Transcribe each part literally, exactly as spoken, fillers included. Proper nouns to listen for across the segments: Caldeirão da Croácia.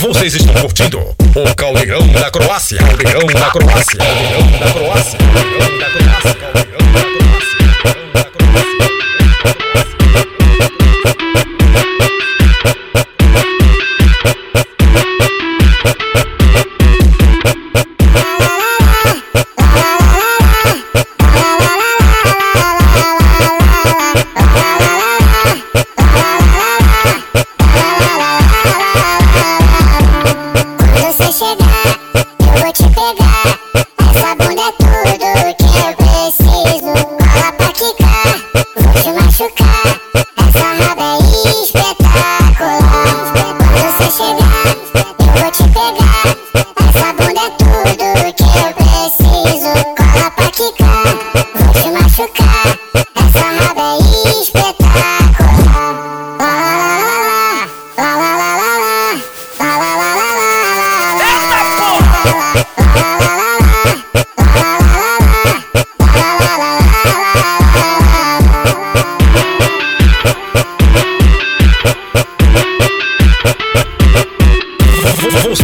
Vocês estão curtindo o Caldeirão da Croácia. Caldeirão da Croácia. Caldeirão da Croácia. Caldeirão da Croácia. Caldeirão da Croácia. Caldeirão da Croácia.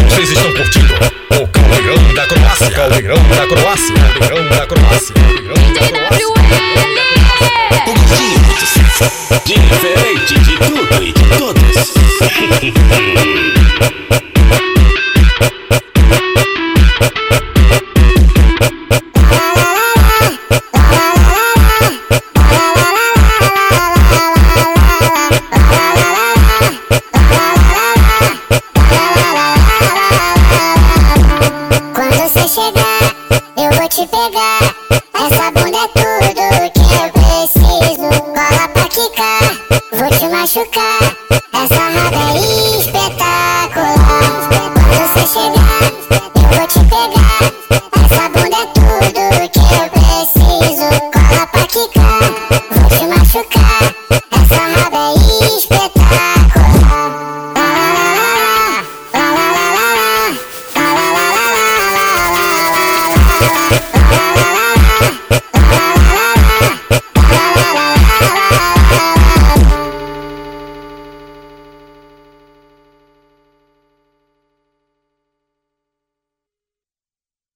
Vocês estão curtindo o Caldeirão da Croácia. Caldeirão da Croácia. Caldeirão da Croácia. Caldeirão da Croácia. Um dia diferente de tudo e de todos.